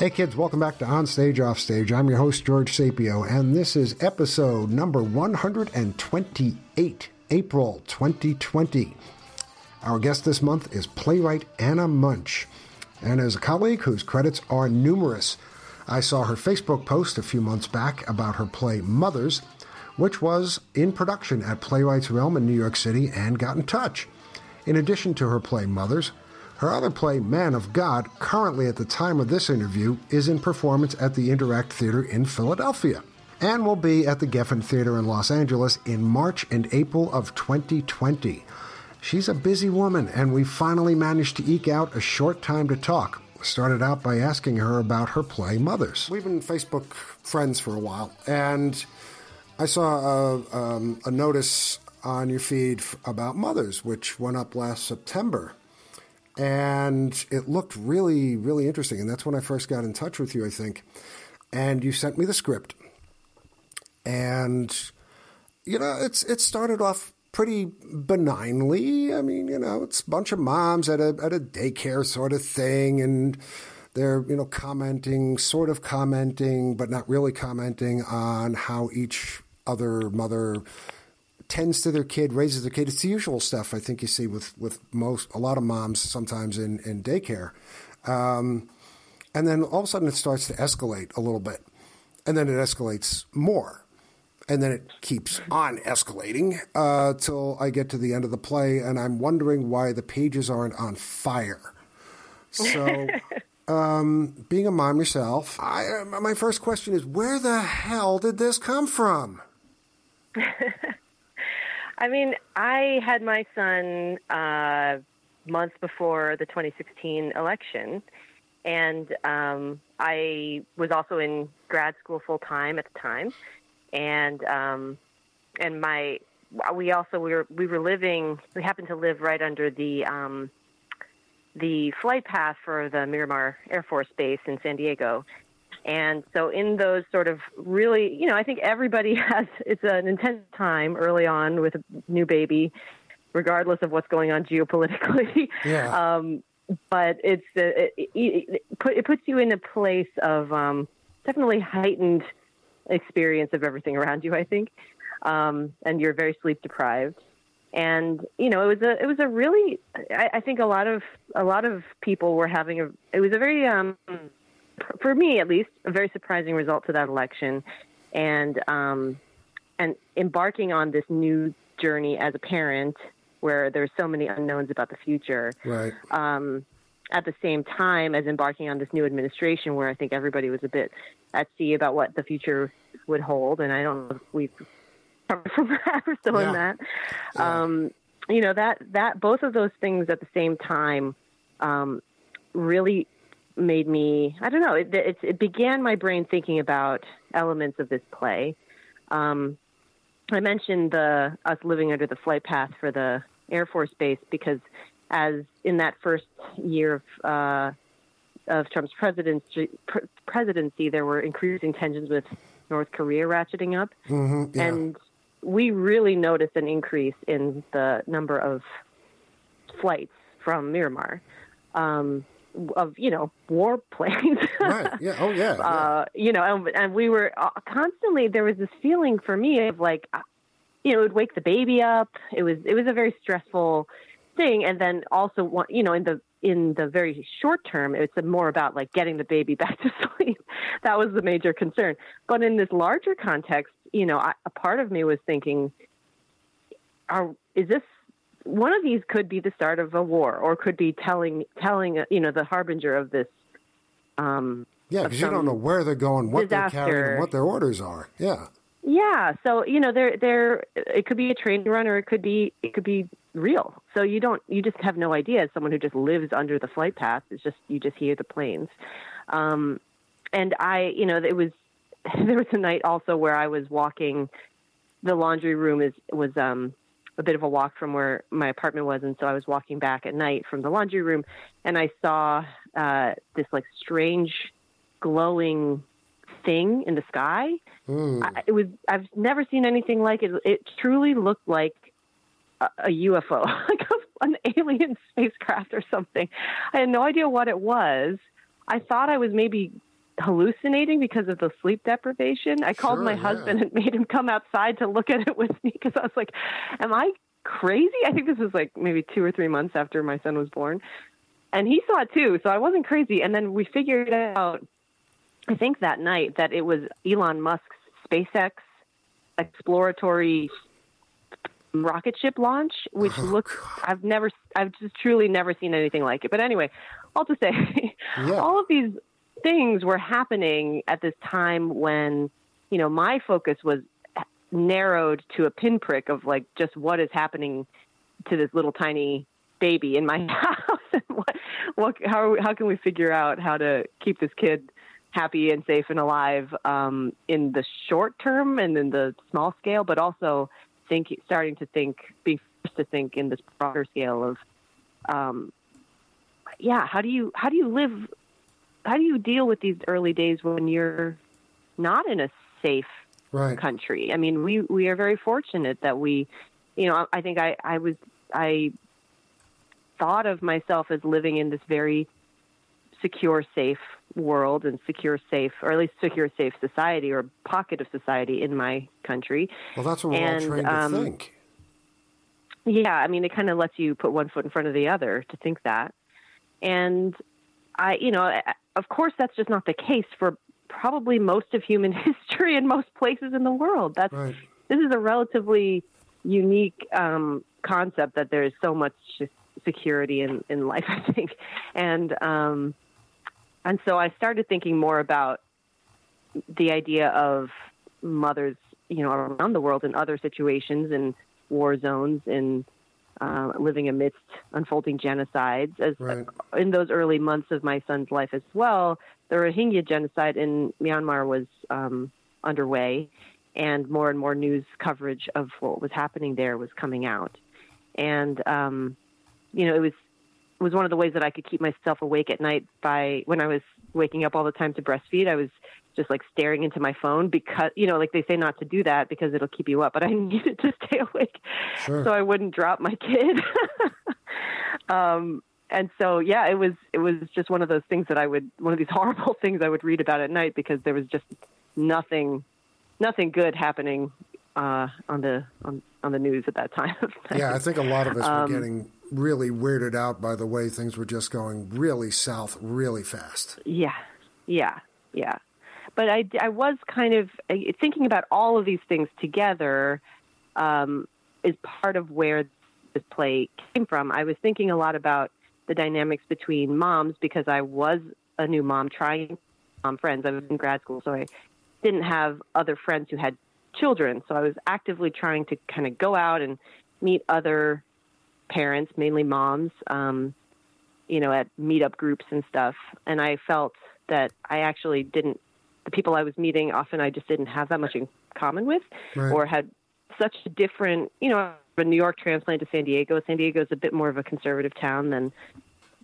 Hey kids, welcome back to On Stage, Off Stage. I'm your host, George Sapio, and this is episode number 128, April 2020. Our guest this month is playwright Anna Moench, and as a colleague whose credits are numerous. I saw her Facebook post a few months back about her play Mothers, which was in production at Playwrights Realm in New York City, and got in touch. In addition to her play Mothers, her other play, Man of God, currently at the time of this interview, is in performance at the Interact Theater in Philadelphia and will be at the Geffen Theater in Los Angeles in March and April of 2020. She's a busy woman, and we finally managed to eke out a short time to talk. Started out by asking her about her play, Mothers. We've been Facebook friends for a while, and I saw a notice on your feed about Mothers, which went up last September. And it looked really, really interesting. And that's when I first got in touch with you, I think. And you sent me the script. And, you know, it started off pretty benignly. I mean, you know, it's a bunch of moms at a daycare sort of thing. And they're, you know, commenting, sort of commenting, but not really commenting on how each other mother tends to their kid, raises their kid. It's the usual stuff I think you see with a lot of moms sometimes in daycare. And then all of a sudden it starts to escalate a little bit. And then it escalates more. And then it keeps on escalating till I get to the end of the play. And I'm wondering why the pages aren't on fire. So being a mom yourself, my first question is, where the hell did this come from? I mean, I had my son months before the 2016 election, and I was also in grad school full time at the time, and we happened to live right under the flight path for the Miramar Air Force Base in San Diego. And so in those sort of really, you know, I think everybody has, it's an intense time early on with a new baby, regardless of what's going on geopolitically. Yeah. But it puts you in a place of definitely heightened experience of everything around you, I think. And you're very sleep deprived. And, you know, it was a really, I think a lot of people were having for me, at least, a very surprising result to that election, and embarking on this new journey as a parent, where there's so many unknowns about the future. Right. At the same time as embarking on this new administration, where I think everybody was a bit at sea about what the future would hold, and I don't know if we've covered from that or still in that. Yeah. You know, that both of those things at the same time really made me, I don't know, it began my brain thinking about elements of this play. I mentioned us living under the flight path for the Air Force Base because as in that first year of Trump's presidency, there were increasing tensions with North Korea ratcheting up. Mm-hmm, yeah. And we really noticed an increase in the number of flights from Miramar. Of, you know, war planes. Right. Yeah. Oh, yeah. Yeah. You know, and we were constantly, there was this feeling for me of like, you know, it would wake the baby up. It was a very stressful thing. And then also, you know, in the very short term, it's more about like getting the baby back to sleep. That was the major concern. But in this larger context, you know, a part of me was thinking, one of these could be the start of a war, or could be telling you know, the harbinger of this. Because you don't know where they're going, what disaster. They're carrying, and what their orders are. Yeah. Yeah. So you know, it could be a train run, or it could be real. So you just have no idea. As someone who just lives under the flight path, you just hear the planes. And I, you know, there was a night also where I was walking. The laundry room was a bit of a walk from where my apartment was. And so I was walking back at night from the laundry room, and I saw this like strange glowing thing in the sky. Mm. I've never seen anything like it. It truly looked like a UFO, like an alien spacecraft or something. I had no idea what it was. I thought I was maybe hallucinating because of the sleep deprivation. I called my husband and made him come outside to look at it with me because I was like, am I crazy? I think this was like maybe 2 or 3 months after my son was born. And he saw it too, so I wasn't crazy. And then we figured out, I think that night, that it was Elon Musk's SpaceX exploratory rocket ship launch, which I've just truly never seen anything like it. But anyway, all to say, all of these things were happening at this time when, you know, my focus was narrowed to a pinprick of like just what is happening to this little tiny baby in my house. And how can we figure out how to keep this kid happy and safe and alive in the short term and in the small scale, but also being forced to think in this broader scale of, how do you deal with these early days when you're not in a safe country? I mean, we are very fortunate that we, you know, I think I thought of myself as living in this very secure, safe world and secure, safe, or at least secure, safe society or pocket of society in my country. Well, that's what we're all trained to think. Yeah, I mean, it kind of lets you put one foot in front of the other to think that. And I, you know, of course, that's just not the case for probably most of human history in most places in the world. This is a relatively unique concept that there is so much security in life, I think. And so I started thinking more about the idea of mothers, you know, around the world in other situations, in war zones, in living amidst unfolding genocides. In those early months of my son's life as well, the Rohingya genocide in Myanmar was underway, and more news coverage of what was happening there was coming out. And, you know, it was one of the ways that I could keep myself awake at night when I was waking up all the time to breastfeed. I was just like staring into my phone because, you know, like they say not to do that because it'll keep you up, but I needed to stay awake so I wouldn't drop my kid. And so, yeah, it was just one of those things that one of these horrible things I would read about at night because there was just nothing good happening on the news at that time. Yeah. I think a lot of us were getting really weirded out by the way things were just going really south really fast. Yeah. But I was kind of thinking about all of these things together is part of where this play came from. I was thinking a lot about the dynamics between moms because I was a new mom trying to mom friends. I was in grad school, so I didn't have other friends who had children. So I was actively trying to kind of go out and meet other parents, mainly moms, you know, at meetup groups and stuff. And I felt that I actually didn't, the people I was meeting often I just didn't have that much in common with or had such different, you know, a New York transplant to San Diego. San Diego is a bit more of a conservative town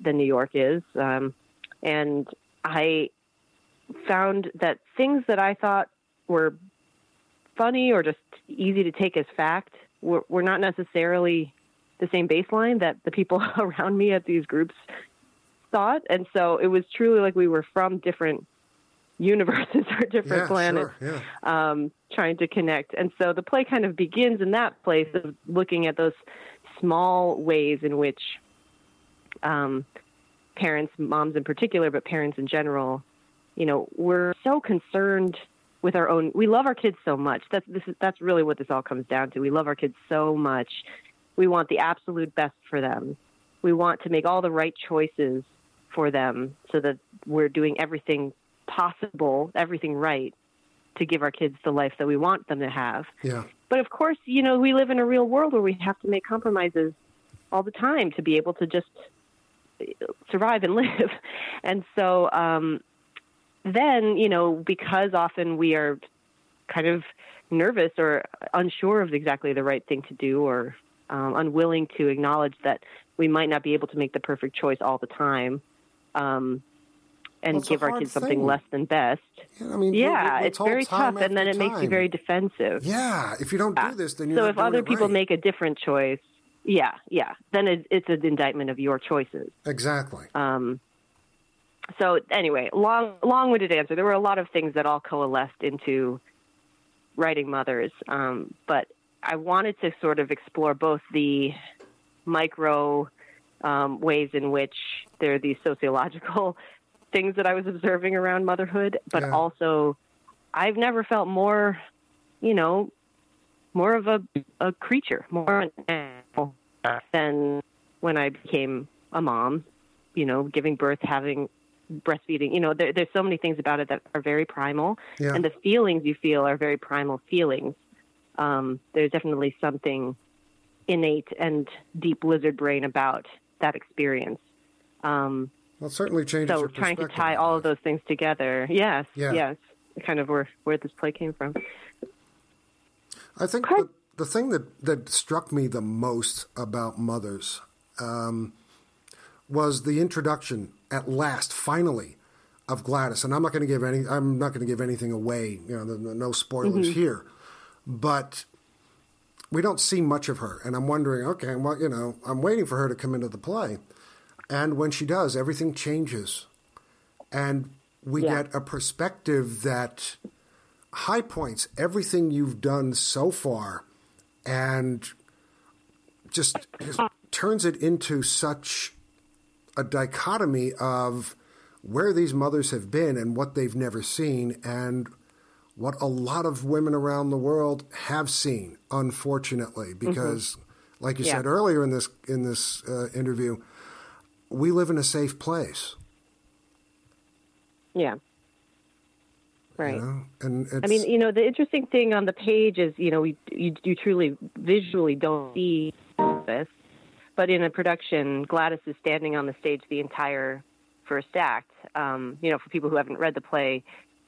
than New York is. And I found that things that I thought were funny or just easy to take as fact were not necessarily the same baseline that the people around me at these groups thought. And so it was truly like we were from different universes or different planets, trying to connect. And so the play kind of begins in that place of looking at those small ways in which parents, moms in particular, but parents in general, you know, we're so concerned with our own. We love our kids so much. That's really what this all comes down to. We love our kids so much. We want the absolute best for them. We want to make all the right choices for them so that we're doing everything possible, everything right, to give our kids the life that we want them to have. Yeah. But of course, you know, we live in a real world where we have to make compromises all the time to be able to just survive and live. And so then, you know, because often we are kind of nervous or unsure of exactly the right thing to do or unwilling to acknowledge that we might not be able to make the perfect choice all the time, and give our kids something less than best. Yeah, I mean, it's very tough, and then it makes you very defensive. Yeah, if you don't do this, then you're not doing it right. So if other people make a different choice, then it's an indictment of your choices. Exactly. So anyway, long-winded answer. There were a lot of things that all coalesced into writing Mothers, but I wanted to sort of explore both the micro ways in which there are these sociological things that I was observing around motherhood, but also I've never felt more, you know, more of a creature, more an animal than when I became a mom, you know, giving birth, having breastfeeding, you know, there's so many things about it that are very primal, and the feelings you feel are very primal feelings. There's definitely something innate and deep lizard brain about that experience. Well, it certainly changes your perspective. So trying to tie all of those things together. Yes. Kind of where this play came from. I think the thing that struck me the most about Mothers was the introduction at last, finally, of Gladys. And I'm not going to give anything away. You know, no spoilers here. But we don't see much of her, and I'm wondering, okay, well, you know, I'm waiting for her to come into the play. And when she does, everything changes. And we get a perspective that high points everything you've done so far and just turns it into such a dichotomy of where these mothers have been and what they've never seen and what a lot of women around the world have seen, unfortunately, because like you said earlier in this interview, we live in a safe place. Yeah. Right. You know? And I mean, you know, the interesting thing on the page is, you know, you truly visually don't see this, but in a production, Gladys is standing on the stage the entire first act. You know, for people who haven't read the play,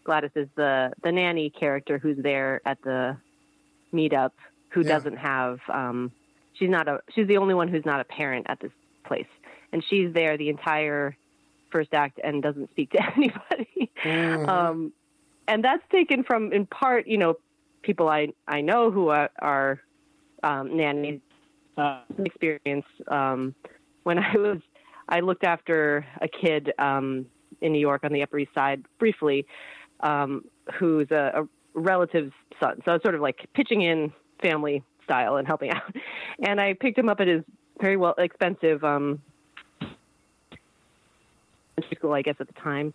Gladys is the nanny character who's there at the meetup, who doesn't have, she's the only one who's not a parent at this place. And she's there the entire first act and doesn't speak to anybody. Mm-hmm. And that's taken from, in part, you know, people I know who are nannies. Experience when I looked after a kid in New York on the Upper East Side briefly, who's a relative's son. So I was sort of like pitching in family style and helping out. And I picked him up at his very expensive school, I guess, at the time.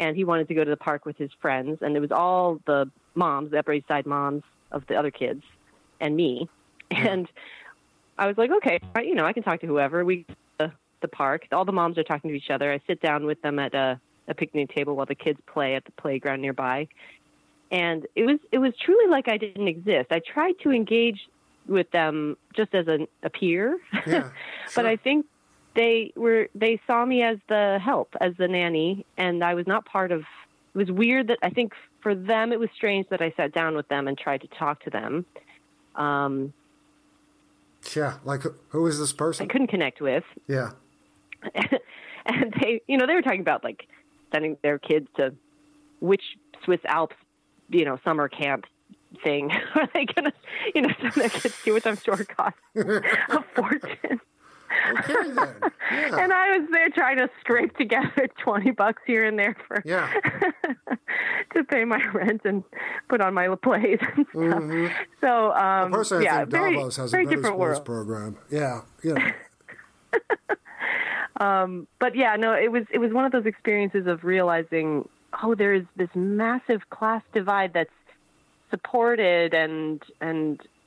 And he wanted to go to the park with his friends. And it was all the moms, the Upper East Side moms of the other kids and me. And I was like, okay, you know, I can talk to whoever. We go to the park. All the moms are talking to each other. I sit down with them at a picnic table while the kids play at the playground nearby. And it was truly like I didn't exist. I tried to engage with them just as a peer. Yeah, but I think they saw me as the help, as the nanny, and I was not part of – it was weird that I think for them it was strange that I sat down with them and tried to talk to them. Yeah, like, who is this person? I couldn't connect with. Yeah. And they, you know, they were talking about, like, sending their kids to which Swiss Alps, you know, summer camp thing are they going to, you know, send their kids to, which I'm sure costs a fortune. Okay, then. Yeah. And I was there trying to scrape together $20 here and there for to pay my rent and put on my plays and stuff. Mm-hmm. So the person I think Davos has a better sports world. Program. Yeah, yeah. But yeah, no, it was one of those experiences of realizing, oh, there is this massive class divide that's supported and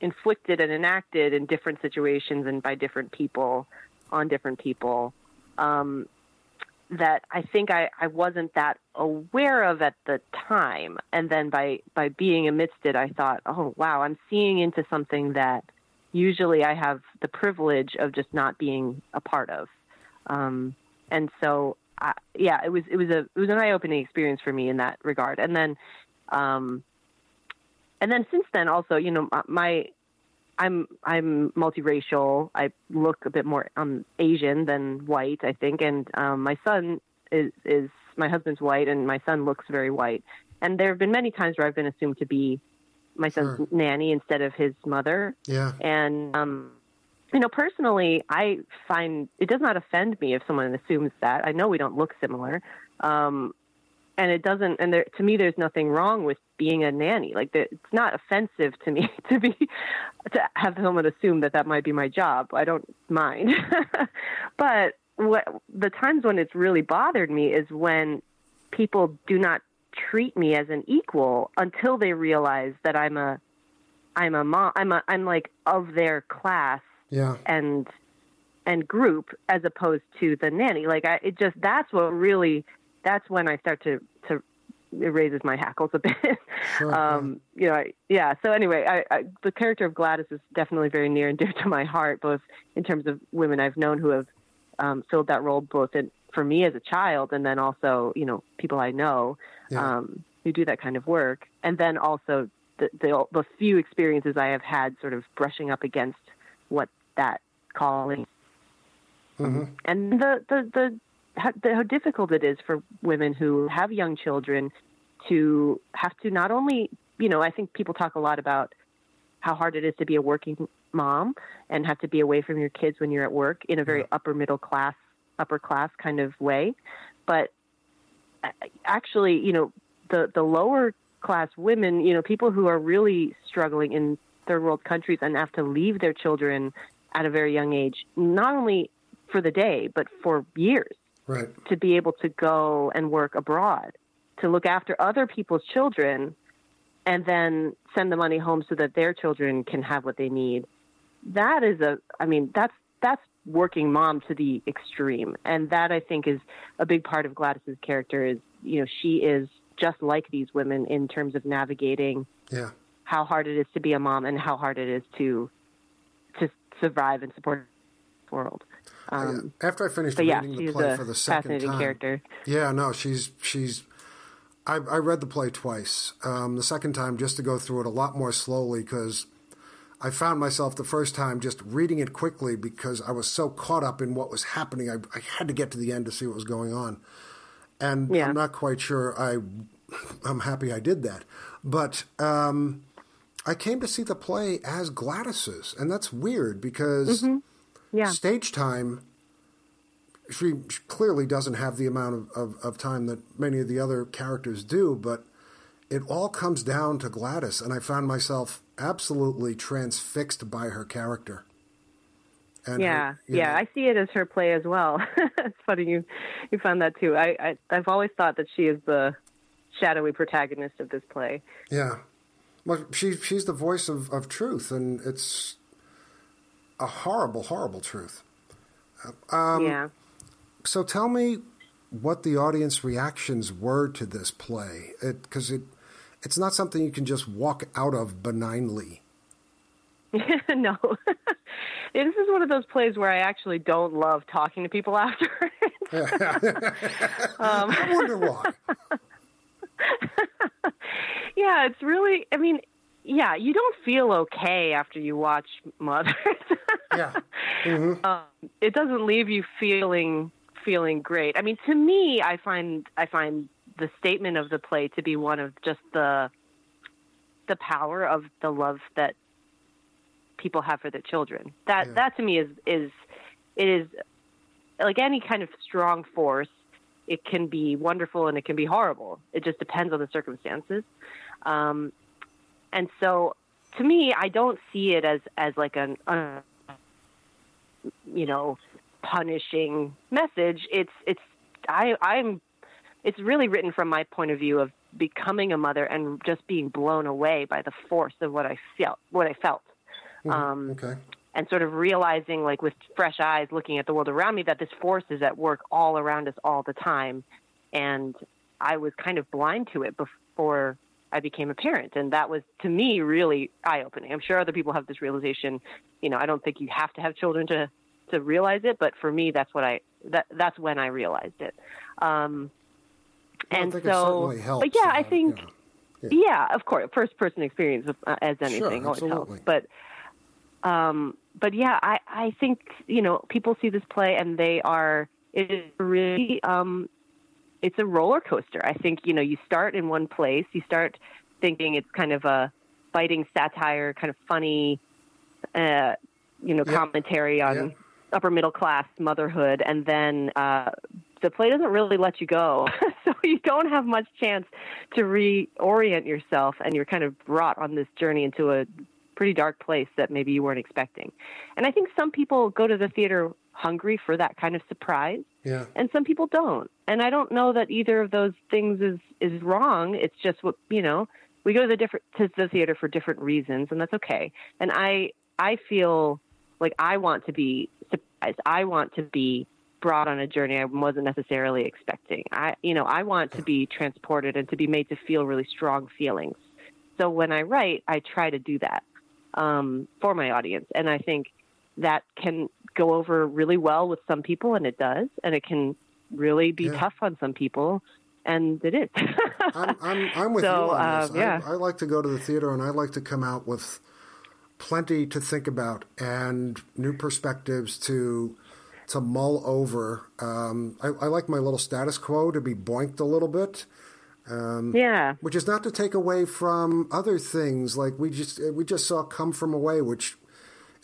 inflicted and enacted in different situations and by different people on different people, that I think I wasn't that aware of at the time. And then by being amidst it, I thought, oh, wow, I'm seeing into something that usually I have the privilege of just not being a part of. And so, it was an eye-opening experience for me in that regard. And then, since then, also, you know, I'm multiracial. I look a bit more Asian than white, I think. And my son is my husband's white, and my son looks very white. And there have been many times where I've been assumed to be my son's nanny instead of his mother. Yeah. And you know, personally, I find it does not offend me if someone assumes that. I know we don't look similar. And it doesn't, and there, to me, there's nothing wrong with being a nanny. Like, it's not offensive to me to have someone assume that that might be my job. I don't mind. But the times when it's really bothered me is when people do not treat me as an equal until they realize that I'm a mom. I'm like of their class and group as opposed to the nanny. Like, that's when I start to it raises my hackles a bit. Sure. You know, so anyway, the character of Gladys is definitely very near and dear to my heart, both in terms of women I've known who have filled that role, both for me as a child, and then also, you know, people I know who do that kind of work. And then also the few experiences I have had sort of brushing up against what that calling and how difficult it is for women who have young children to have to not only, you know, I think people talk a lot about how hard it is to be a working mom and have to be away from your kids when you're at work in a very upper class kind of way. But actually, you know, the lower class women, you know, people who are really struggling in third world countries and have to leave their children at a very young age, not only for the day, but for years. Right. To be able to go and work abroad, to look after other people's children, and then send the money home so that their children can have what they need. That is that's working mom to the extreme. And that, I think, is a big part of Gladys's character is, you know, she is just like these women in terms of navigating how hard it is to be a mom and how hard it is to survive and support the world. After I finished reading the play for the second time, character. Yeah, no, she's. I read the play twice. The second time, just to go through it a lot more slowly, because I found myself the first time just reading it quickly because I was so caught up in what was happening. I had to get to the end to see what was going on, and I'm not quite sure. I'm happy I did that, but I came to see the play as Gladys's, and that's weird because. Mm-hmm. Yeah. Stage time, she clearly doesn't have the amount of time that many of the other characters do, but it all comes down to Gladys, and I found myself absolutely transfixed by her character. And I see it as her play as well. It's funny you found that too. I've always thought that she is the shadowy protagonist of this play. Yeah. Well, she's the voice of truth, and it's a horrible, horrible truth. So tell me what the audience reactions were to this play, because it's not something you can just walk out of benignly. No. This is one of those plays where I actually don't love talking to people after it. I wonder why. Yeah, it's really, I mean, yeah, you don't feel okay after you watch Mothers. Yeah, mm-hmm. It doesn't leave you feeling great. I mean, to me, I find the statement of the play to be one of just the power of the love that people have for their children. That to me is like any kind of strong force. It can be wonderful and it can be horrible. It just depends on the circumstances. And so, to me, I don't see it as like an, you know, punishing message. It's really written from my point of view of becoming a mother and just being blown away by the force of what I felt. Mm-hmm. And sort of realizing, like, with fresh eyes, looking at the world around me, that this force is at work all around us all the time. And I was kind of blind to it before I became a parent, and that was, to me, really eye-opening. I'm sure other people have this realization. You know, I don't think you have to have children to realize it, but for me, that's what that's when I realized it. And I think so, it certainly helps, but I think, of course, first-person experience as anything always helps. But I think, you know, people see this play and it's a roller coaster. I think, you know, you start in one place, you start thinking it's kind of a biting satire, kind of funny, commentary on upper middle class motherhood, and then the play doesn't really let you go. So you don't have much chance to reorient yourself, and you're kind of brought on this journey into a pretty dark place that maybe you weren't expecting. And I think some people go to the theater hungry for that kind of surprise, and some people don't. And I don't know that either of those things is wrong. It's just what, we go to the theater for different reasons, and that's okay. And I feel like I want to be surprised. I want to be brought on a journey I wasn't necessarily expecting. I want to be transported and to be made to feel really strong feelings. So when I write, I try to do that for my audience. And I think that can go over really well with some people, and it does. And it can really be tough on some people, and it is. I'm with you on this. I like to go to the theater, and I like to come out with plenty to think about and new perspectives to mull over. I like my little status quo to be boinked a little bit. Which is not to take away from other things. Like we just saw Come From Away, which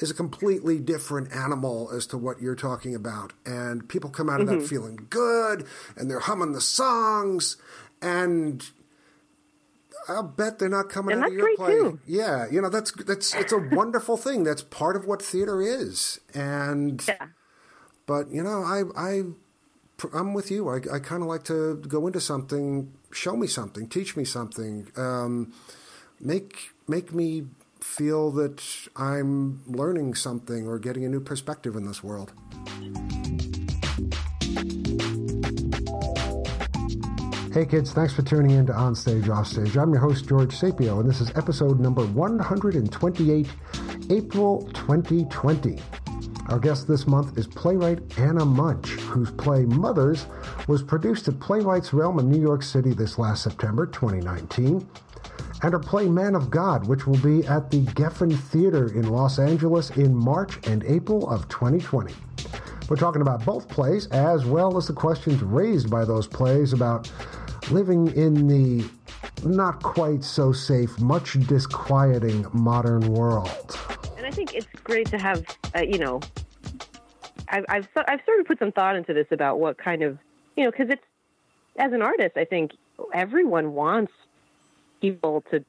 is a completely different animal as to what you're talking about. And people come out of that feeling good, and they're humming the songs, and I'll bet they're not coming out of your play. Too. Yeah. That's it's a wonderful thing. That's part of what theater is. And but I'm with you. I kind of like to go into something, show me something, teach me something, make me feel that I'm learning something or getting a new perspective in this world. Hey kids, thanks for tuning in to On Stage, Off Stage. I'm your host, George Sapio, and this is episode number 128, April 2020. Our guest this month is playwright Anna Moench, whose play Mothers was produced at Playwrights Realm in New York City this last September 2019, and her play Man of God, which will be at the Geffen Theater in Los Angeles in March and April of 2020. We're talking about both plays, as well as the questions raised by those plays about living in the not quite so safe, much disquieting modern world. And I think it's great to have, I've sort of put some thought into this about what kind of, because it's, as an artist, I think everyone wants people to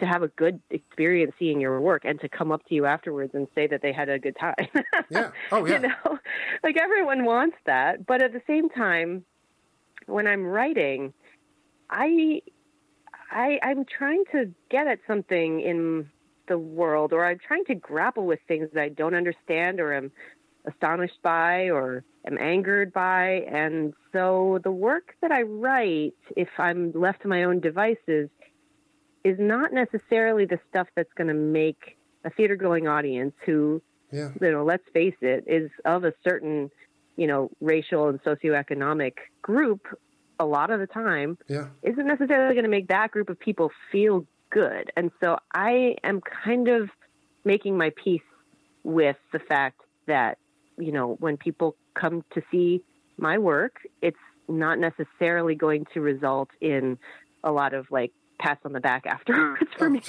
have a good experience seeing your work and to come up to you afterwards and say that they had a good time. Yeah. Oh, yeah. Like everyone wants that. But at the same time, when I'm writing, I'm trying to get at something in the world, or I'm trying to grapple with things that I don't understand or am astonished by or am angered by. And so the work that I write, if I'm left to my own devices, is not necessarily the stuff that's going to make a theater-going audience who, let's face it, is of a certain, racial and socioeconomic group a lot of the time, isn't necessarily going to make that group of people feel good. And so I am kind of making my peace with the fact that, when people come to see my work, it's not necessarily going to result in a lot of, pats on the back afterwards for me.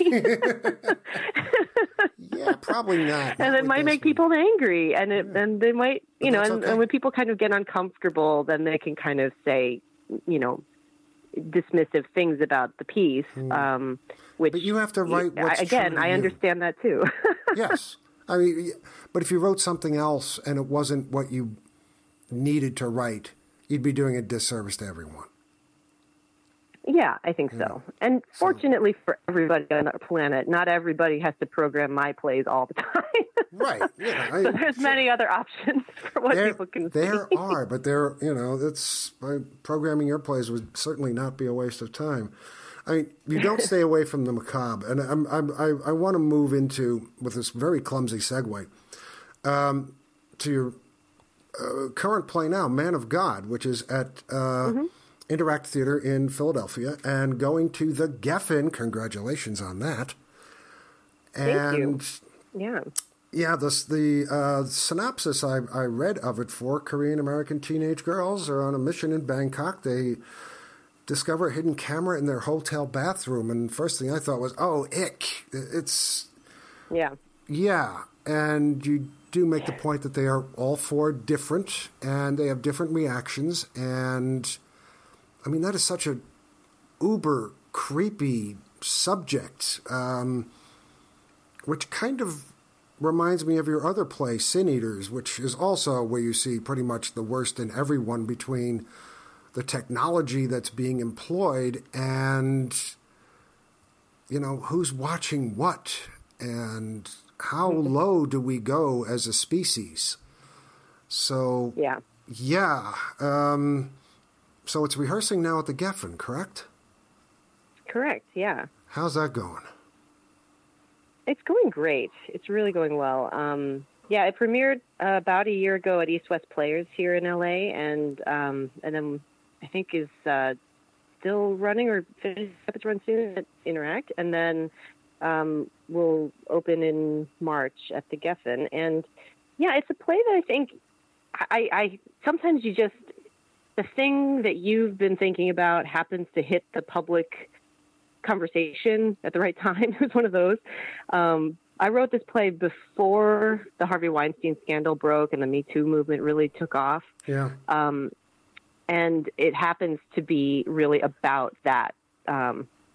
Yeah, probably not. And it might make people angry, and and they might, and when people kind of get uncomfortable, then they can kind of say, dismissive things about the piece. But you have to write what's again, true I understand you. That too. Yes. I mean, but if you wrote something else and it wasn't what you needed to write, you'd be doing a disservice to everyone. Yeah, I think so. And fortunately for everybody on our planet, not everybody has to program my plays all the time. Right. Yeah, so there's many other options for what people can see. There are, but programming your plays would certainly not be a waste of time. I mean, you don't stay away from the macabre. And I want to move into, with this very clumsy segue, to your current play now, Man of God, which is at... Interact Theater in Philadelphia, and going to the Geffen. Congratulations on that. And thank you. Yeah. Yeah, the synopsis I read of it for Korean-American teenage girls are on a mission in Bangkok. They discover a hidden camera in their hotel bathroom, and first thing I thought was, oh, ick. It's... Yeah. Yeah. And you do make the point that they are all four different, and they have different reactions. And, I mean, that is such a uber creepy subject, which kind of reminds me of your other play, Sin Eaters, which is also where you see pretty much the worst in everyone between the technology that's being employed and, you know, who's watching what and how low do we go as a species. So, yeah. So it's rehearsing now at the Geffen, correct? Correct, yeah. How's that going? It's going great. It's really going well. Yeah, it premiered about a year ago at East West Players here in LA, and then I think is still running or finishes up its run soon at Interact, and then we'll open in March at the Geffen. And yeah, it's a play that I think I sometimes you just the thing that you've been thinking about happens to hit the public conversation at the right time. It was one of those. I wrote this play before the Harvey Weinstein scandal broke and the Me Too movement really took off. Yeah. And it happens to be really about that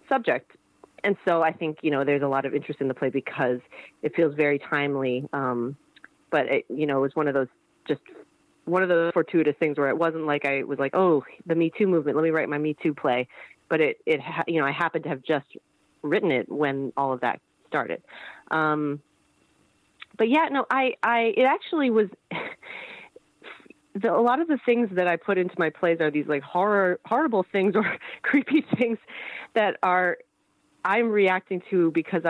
subject. And so I think, you know, there's a lot of interest in the play because it feels very timely. But, it, you know, it was one of those fortuitous things where it wasn't like I was like, oh, the Me Too movement, let me write my Me Too play. But I happened to have just written it when all of that started. But yeah, no, it actually was a lot of the things that I put into my plays are these like horrible things or creepy things that I'm reacting to because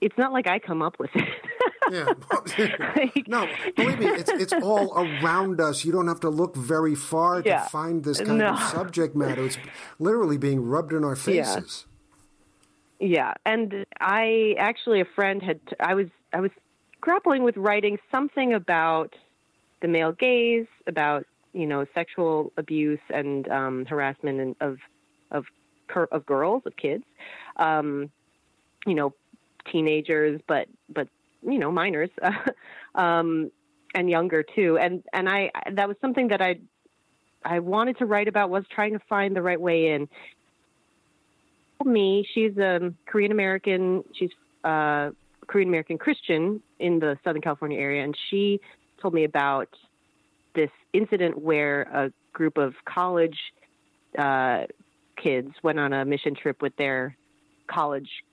it's not like I come up with it. Yeah. No, believe me, it's all around us. You don't have to look very far to find this kind of subject matter. It's literally being rubbed in our faces. Yeah. And I actually, a friend had, I was grappling with writing something about the male gaze, about, you know, sexual abuse and harassment and of girls, of kids, you know, teenagers, but you know, minors, and younger too. And that was something that I wanted to write about, was trying to find the right way in. She's a Korean American. She's a Korean American Christian in the Southern California area. And she told me about this incident where a group of college, kids went on a mission trip with their college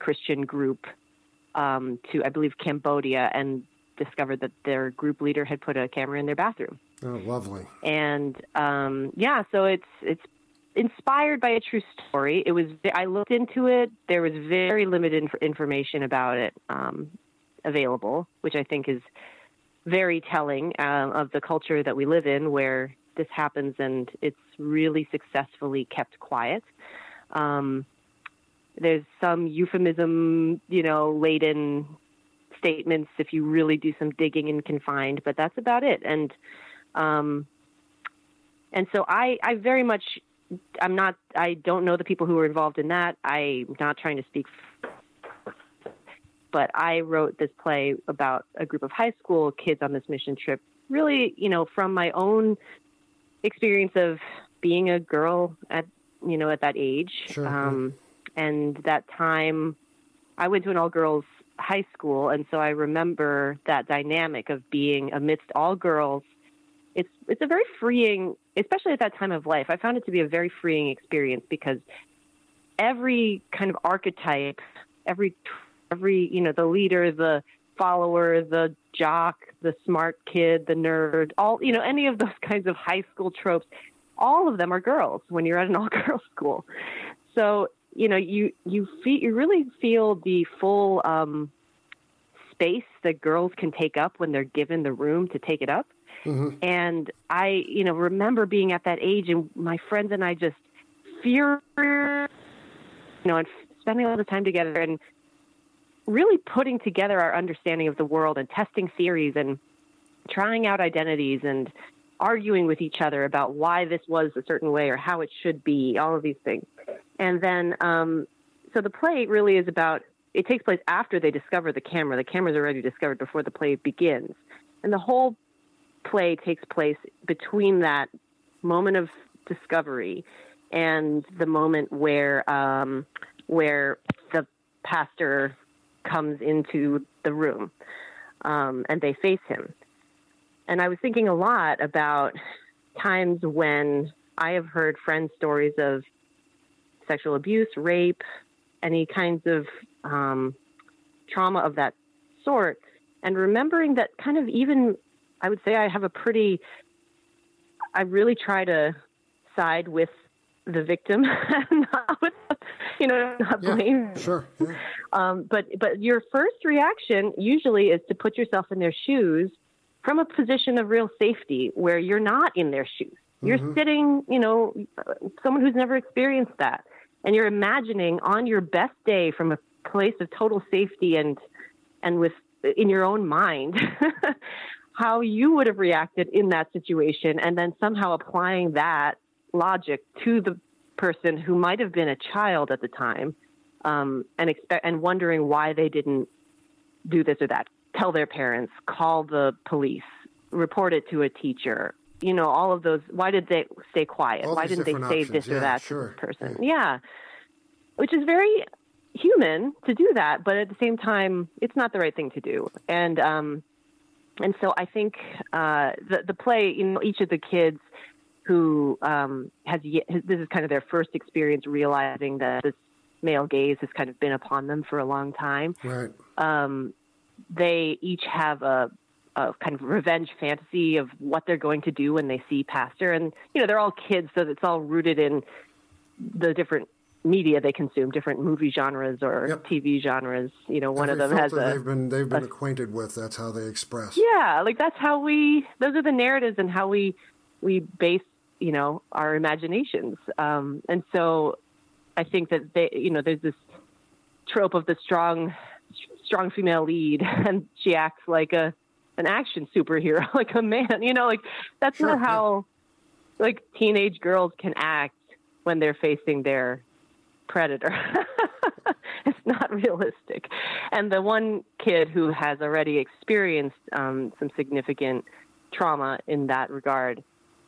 Christian group, to, I believe, Cambodia, and discovered that their group leader had put a camera in their bathroom. Oh, lovely. And, yeah, so it's inspired by a true story. I looked into it. There was very limited information about it available, which I think is very telling of the culture that we live in, where this happens and it's really successfully kept quiet. There's some euphemism, you know, laden statements if you really do some digging and can find, but that's about it. And so I don't know the people who were involved in that. I'm not trying to speak, but I wrote this play about a group of high school kids on this mission trip, really, you know, from my own experience of being a girl at, you know, at that age. Sure. And that time I went to an all-girls high school, and so I remember that dynamic of being amidst all girls. It's a very freeing, especially at that time of life. I found it to be a very freeing experience because every kind of archetype, every you know, the leader, the follower, the jock, the smart kid, the nerd, all, you know, any of those kinds of high school tropes, all of them are girls when you're at an all-girls school. So you know, you really feel the full space that girls can take up when they're given the room to take it up. Mm-hmm. And I, you know, remember being at that age, and my friends and I just furious, you know, and spending all the time together and really putting together our understanding of the world and testing theories and trying out identities and arguing with each other about why this was a certain way or how it should be, all of these things. And then, so the play really is about It takes place after they discover the camera. The camera's already discovered before the play begins. And the whole play takes place between that moment of discovery and the moment where the pastor comes into the room and they face him. And I was thinking a lot about times when I have heard friend stories of sexual abuse, rape, any kinds of trauma of that sort. And remembering that kind of even, I would say I really try to side with the victim, not with, not blame. Yeah, sure. Yeah. But your first reaction usually is to put yourself in their shoes from a position of real safety where you're not in their shoes. You're mm-hmm. sitting, someone who's never experienced that. And you're imagining on your best day from a place of total safety and with in your own mind how you would have reacted in that situation, and then somehow applying that logic to the person who might have been a child at the time, and wondering why they didn't do this or that, tell their parents, call the police, report it to a teacher. All of those. Why did they stay quiet? Why didn't they say this or that to this person? Yeah. Which is very human to do that, but at the same time, it's not the right thing to do. And so I think the play, each of the kids who this is kind of their first experience realizing that this male gaze has kind of been upon them for a long time. Right. They each have a kind of revenge fantasy of what they're going to do when they see pastor. And, they're all kids, so it's all rooted in the different media they consume, different movie genres or yep. TV genres. One of them has they've been acquainted with. That's how they express. Yeah. Like that's how those are the narratives and how we base, our imaginations. And so I think that there's this trope of the strong female lead, and she acts like an action superhero, like a man, that's sure, not how yeah. like teenage girls can act when they're facing their predator. It's not realistic. And the one kid who has already experienced some significant trauma in that regard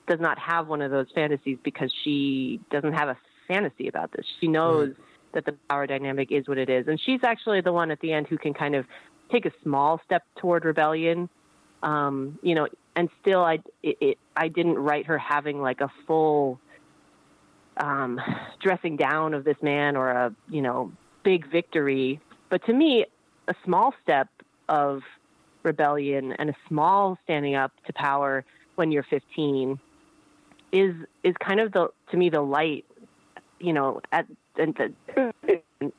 does not have one of those fantasies because she doesn't have a fantasy about this. She knows mm-hmm. that the power dynamic is what it is. And she's actually the one at the end who can kind of take a small step toward rebellion. And still I didn't write her having like a full dressing down of this man or a, big victory. But to me, a small step of rebellion and a small standing up to power when you're 15 is kind of the light, at the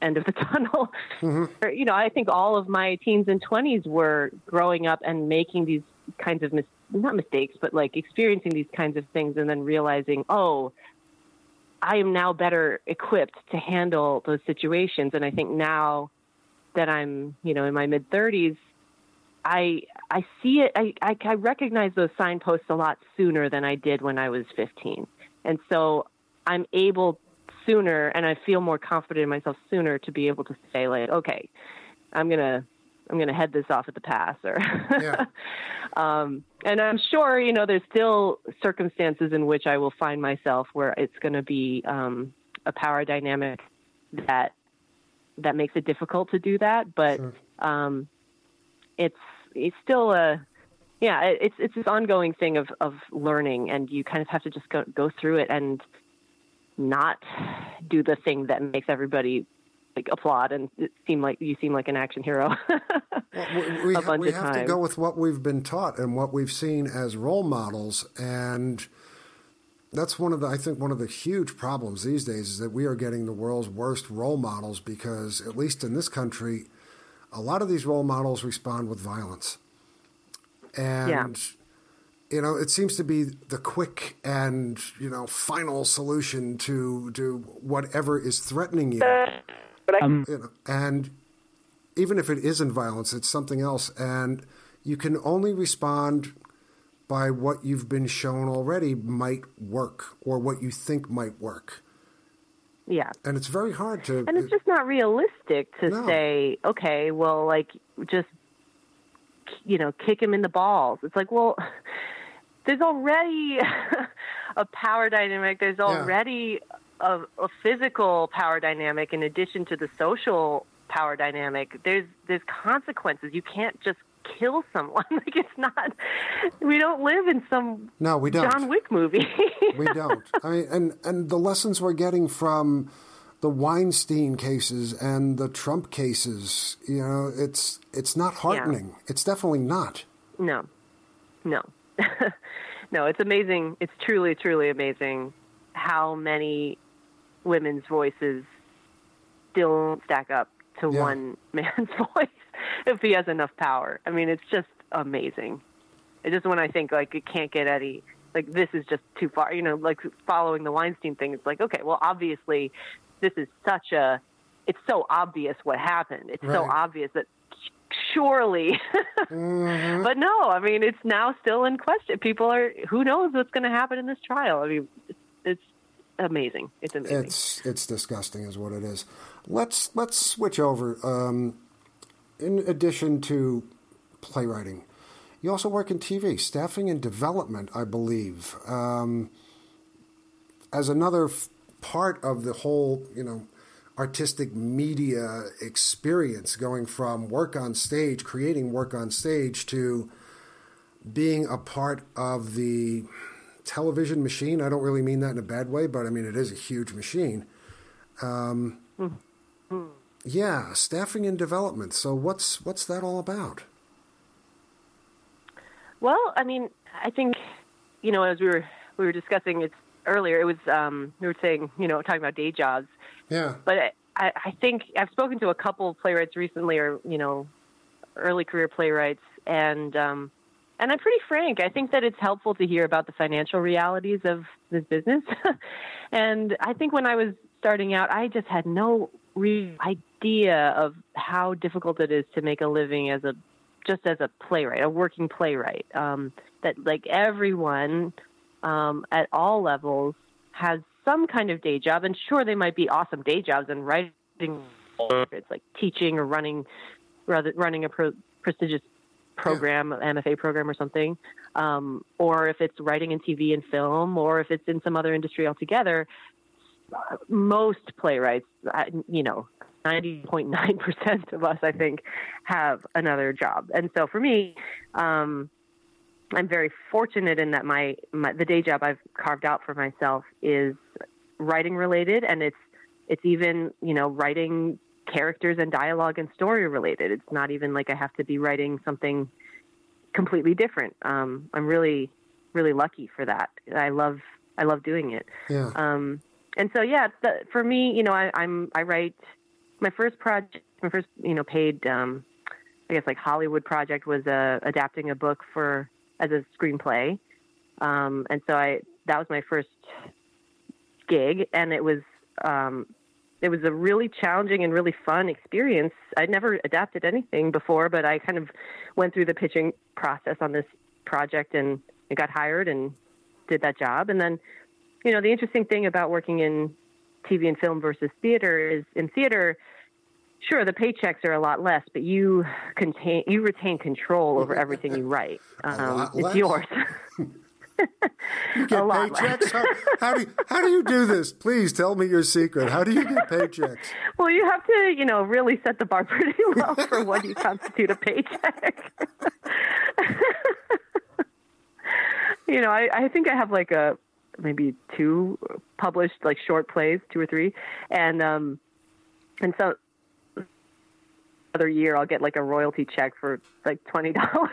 end of the tunnel. Mm-hmm. I think all of my teens and 20s were growing up and making these kinds of not mistakes, but like experiencing these kinds of things and then realizing, oh, I am now better equipped to handle those situations. And I think now that I'm, in my mid 30s, I see it. I recognize those signposts a lot sooner than I did when I was 15. And so I'm able sooner, and I feel more confident in myself sooner to be able to say, like, okay, I'm gonna head this off at the pass, or yeah. And I'm sure there's still circumstances in which I will find myself where it's going to be a power dynamic that makes it difficult to do that, but sure. It's still a it's this ongoing thing of learning, and you kind of have to just go through it and not do the thing that makes everybody like applaud and seem like an action hero. We have to go with what we've been taught and what we've seen as role models, and that's one of the huge problems these days is that we are getting the world's worst role models, because at least in this country, a lot of these role models respond with violence, and yeah. It seems to be the quick and, final solution to whatever is threatening you. And even if it isn't violence, it's something else. And you can only respond by what you've been shown already might work, or what you think might work. Yeah. And it's very hard to... And it's just not realistic to say, okay, well, like, just, you know, kick him in the balls. It's like, well, there's already a power dynamic. There's already a physical power dynamic in addition to the social power dynamic. There's consequences. You can't just kill someone. Like, it's not... We don't live in some John Wick movie. We don't. I mean, and the lessons we're getting from the Weinstein cases and the Trump cases, you know, it's not heartening. Yeah. It's definitely not. No. No, it's amazing. It's truly, truly amazing how many women's voices still stack up to one man's voice if he has enough power. I mean, it's just amazing. It's just when I think, like, it can't get any, like, this is just too far, you know, like following the Weinstein thing. It's like, okay, well, obviously this is such a, it's so obvious what happened. It's so obvious that surely, but no, I mean, it's now still in question. People are, who knows what's going to happen in this trial? I mean, it's amazing. It's amazing. It's disgusting is what it is. Let's switch over. In addition to playwriting, you also work in TV, staffing and development, I believe, as another part of the whole, you know, artistic media experience, going from work on stage, creating work on stage, to being a part of the television machine. I don't really mean that in a bad way, but I mean, it is a huge machine. Yeah, staffing and development. So what's that all about? Well, I mean, I think, you know, as we were discussing it earlier, it was we were saying, you know, talking about day jobs. Yeah. But I think I've spoken to a couple of playwrights recently, or, you know, early career playwrights, and I'm pretty frank. I think that it's helpful to hear about the financial realities of this business. And I think when I was starting out, I just had no idea of how difficult it is to make a living as a playwright, a working playwright, that like everyone at all levels has some kind of day job. And sure, they might be awesome day jobs and writing, it's like teaching or running a prestigious program, MFA program or something, or if it's writing in TV and film, or if it's in some other industry altogether. Most playwrights, you know, 90.9% of us, I think, have another job. And so for me, I'm very fortunate in that the day job I've carved out for myself is writing related, and it's even, you know, writing characters and dialogue and story related. It's not even like I have to be writing something completely different. I'm really, really lucky for that. I love doing it. Yeah. And so, yeah, for me, you know, I write my first, you know, paid, I guess like Hollywood project was adapting a book as a screenplay. And so that was my first gig, and it was a really challenging and really fun experience. I'd never adapted anything before, but I kind of went through the pitching process on this project and I got hired and did that job. And then, you know, the interesting thing about working in TV and film versus theater is, in theater, sure, the paychecks are a lot less, but you retain control over everything you write. It's yours. You get paychecks? How do you do this? Please tell me your secret. How do you get paychecks? Well, you have to, you know, really set the bar pretty low for what you constitute a paycheck. You know, I think I have like maybe two published, like, short plays, two or three. And so other year I'll get like a royalty check for like $20 or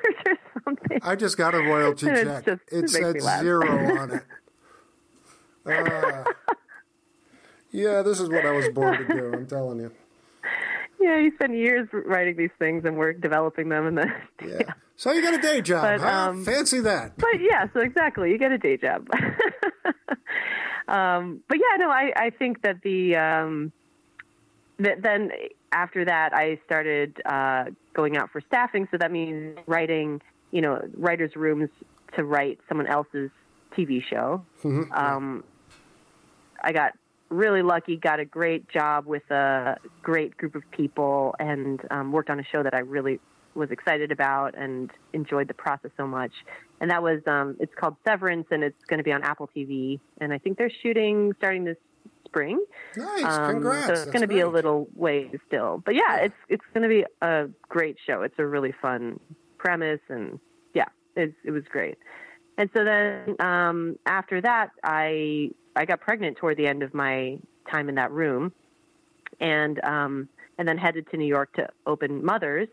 something. I just got a royalty check. It said zero on it. Yeah, this is what I was born to do. I'm telling you. Yeah, you spend years writing these things and work developing them, and then yeah. So you got a day job, but, huh? Fancy that. But yeah, so exactly, you get a day job. But yeah, no, I think that that then after that I started going out for staffing. So that means writing, you know, writers' rooms to write someone else's TV show. Mm-hmm. I got really lucky, got a great job with a great group of people, and worked on a show that I really was excited about and enjoyed the process so much. And that was, it's called Severance, and it's going to be on Apple TV. And I think they're shooting starting this spring. Nice, congrats. So it's going to be a little ways still. But yeah, it's going to be a great show. It's a really fun premise, and yeah, it was great. And so then after that, I got pregnant toward the end of my time in that room, and then headed to New York to open Mothers.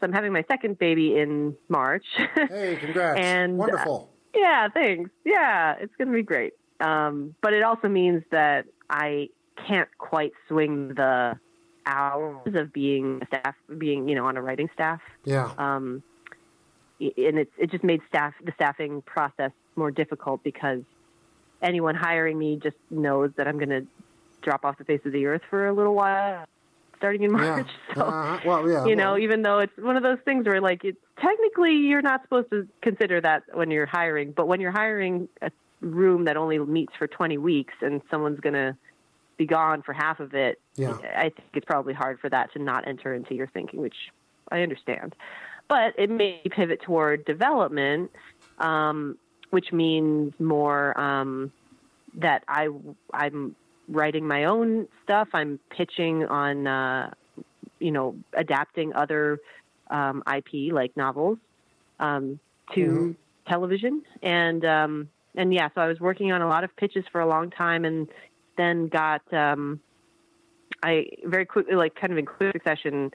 So I'm having my second baby in March. Hey, congrats. And, wonderful. Yeah, thanks. Yeah, it's going to be great. But it also means that I can't quite swing the hours of being, you know, on a writing staff. Yeah. And it just made the staffing process more difficult, because anyone hiring me just knows that I'm going to drop off the face of the earth for a little while, starting in March. Yeah. So, you know, even though it's one of those things where, like, it's technically you're not supposed to consider that when you're hiring, but when you're hiring a room that only meets for 20 weeks and someone's going to be gone for half of it, I think it's probably hard for that to not enter into your thinking, which I understand. But it may pivot toward development, which means more that I'm writing my own stuff. I'm pitching on, adapting other IP, like novels, to television. And so I was working on a lot of pitches for a long time, and then got I very quickly, like kind of in quick succession,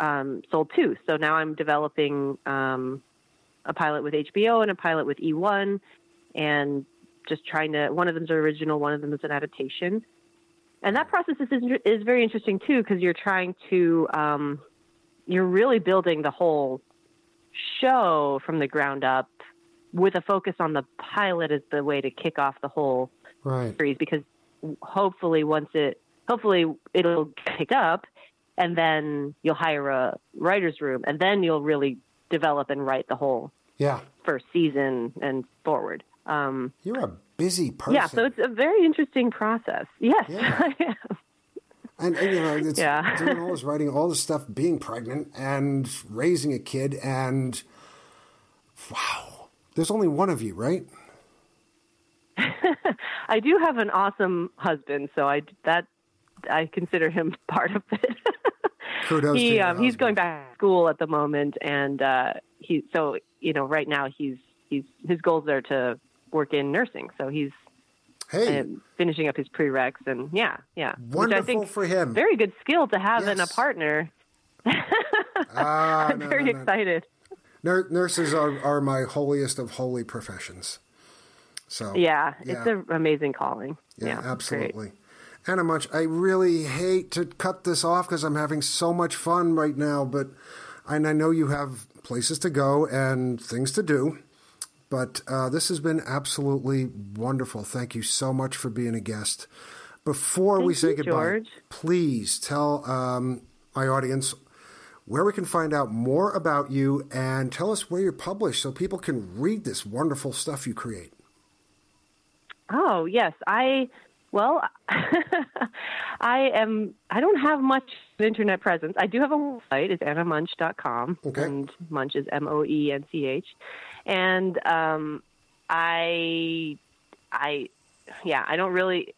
sold two. So now I'm developing a pilot with HBO and a pilot with E1, and just trying to, one of them's original, one of them is an adaptation. And that process is very interesting too, because you're trying to, you're really building the whole show from the ground up, with a focus on the pilot as the way to kick off the whole series, because hopefully it'll pick up. And then you'll hire a writer's room, and then you'll really develop and write the whole first season and forward. You're a busy person. Yeah, so it's a very interesting process. Yes, yeah. I am. And you know, it's doing all this writing, all this stuff, being pregnant and raising a kid, and wow, there's only one of you, right? I do have an awesome husband, so I consider him part of it. Kudos to you. He's going back to school at the moment, and right now his goals are to work in nursing, so he's finishing up his prereqs, and wonderful, which I think, for him. Very good skill to have in a partner. I'm very excited. Nurses are my holiest of holy professions. So it's an amazing calling. Yeah, absolutely. Great. Anna Moench, I really hate to cut this off because I'm having so much fun right now, and I know you have places to go and things to do, but this has been absolutely wonderful. Thank you so much for being a guest. Before we say goodbye, George, please tell my audience where we can find out more about you, and tell us where you're published so people can read this wonderful stuff you create. Oh, yes. I don't have much internet presence. I do have a website. It's annamoench.com. Okay. And Moench is MOENCH. And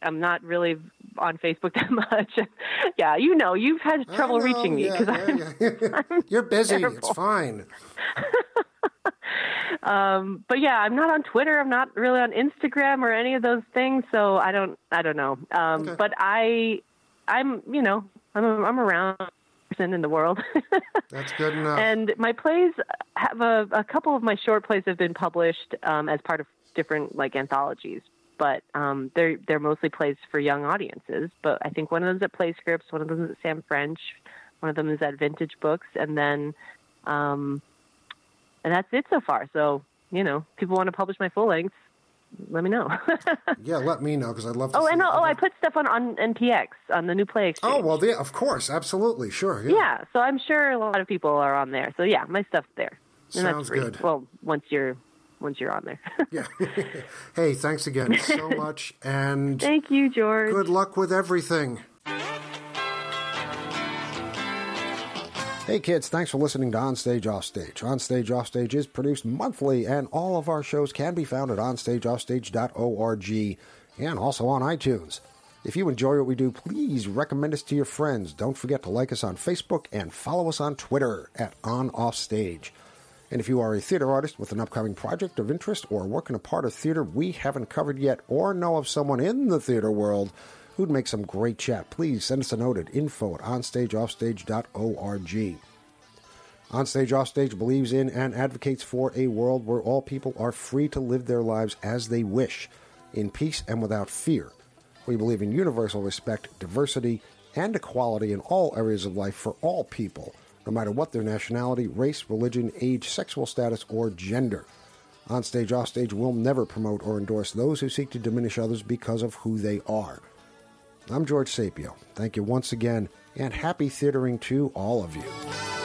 I'm not really on Facebook that much. Yeah, you know, you've had trouble reaching me because I'm you're busy. Terrible. It's fine. But yeah, I'm not on Twitter. I'm not really on Instagram or any of those things. So I don't know. But I'm around in the world. That's good enough. And my plays have a couple of my short plays have been published, as part of different like anthologies, but, they're mostly plays for young audiences. But I think one of them is at PlayScripts, one of them is at Sam French, one of them is at Vintage Books. And then, and that's it so far. So, you know, people want to publish my full lengths, let me know. Yeah, let me know, because I'd love to see. I put stuff on NPX, on the new Play Exchange. Oh, well, yeah, of course. Absolutely. Sure. Yeah. Yeah, so I'm sure a lot of people are on there. So, yeah, my stuff's there. And sounds that's free. Good. Well, once you're once you're on there. Yeah. Hey, thanks again so much. And thank you, George. Good luck with everything. Hey kids, thanks for listening to On Stage Offstage. On Stage Offstage is produced monthly, and all of our shows can be found at onstageoffstage.org and also on iTunes. If you enjoy what we do, please recommend us to your friends. Don't forget to like us on Facebook and follow us on Twitter at On Offstage. And if you are a theater artist with an upcoming project of interest or working a part of theater we haven't covered yet or know of someone in the theater world who'd make some great chat, please send us a note at info@onstageoffstage.org. On Stage Offstage believes in and advocates for a world where all people are free to live their lives as they wish, in peace and without fear. We believe in universal respect, diversity, and equality in all areas of life for all people, no matter what their nationality, race, religion, age, sexual status, or gender. On Stage Offstage will never promote or endorse those who seek to diminish others because of who they are. I'm George Sapio. Thank you once again, and happy theatering to all of you.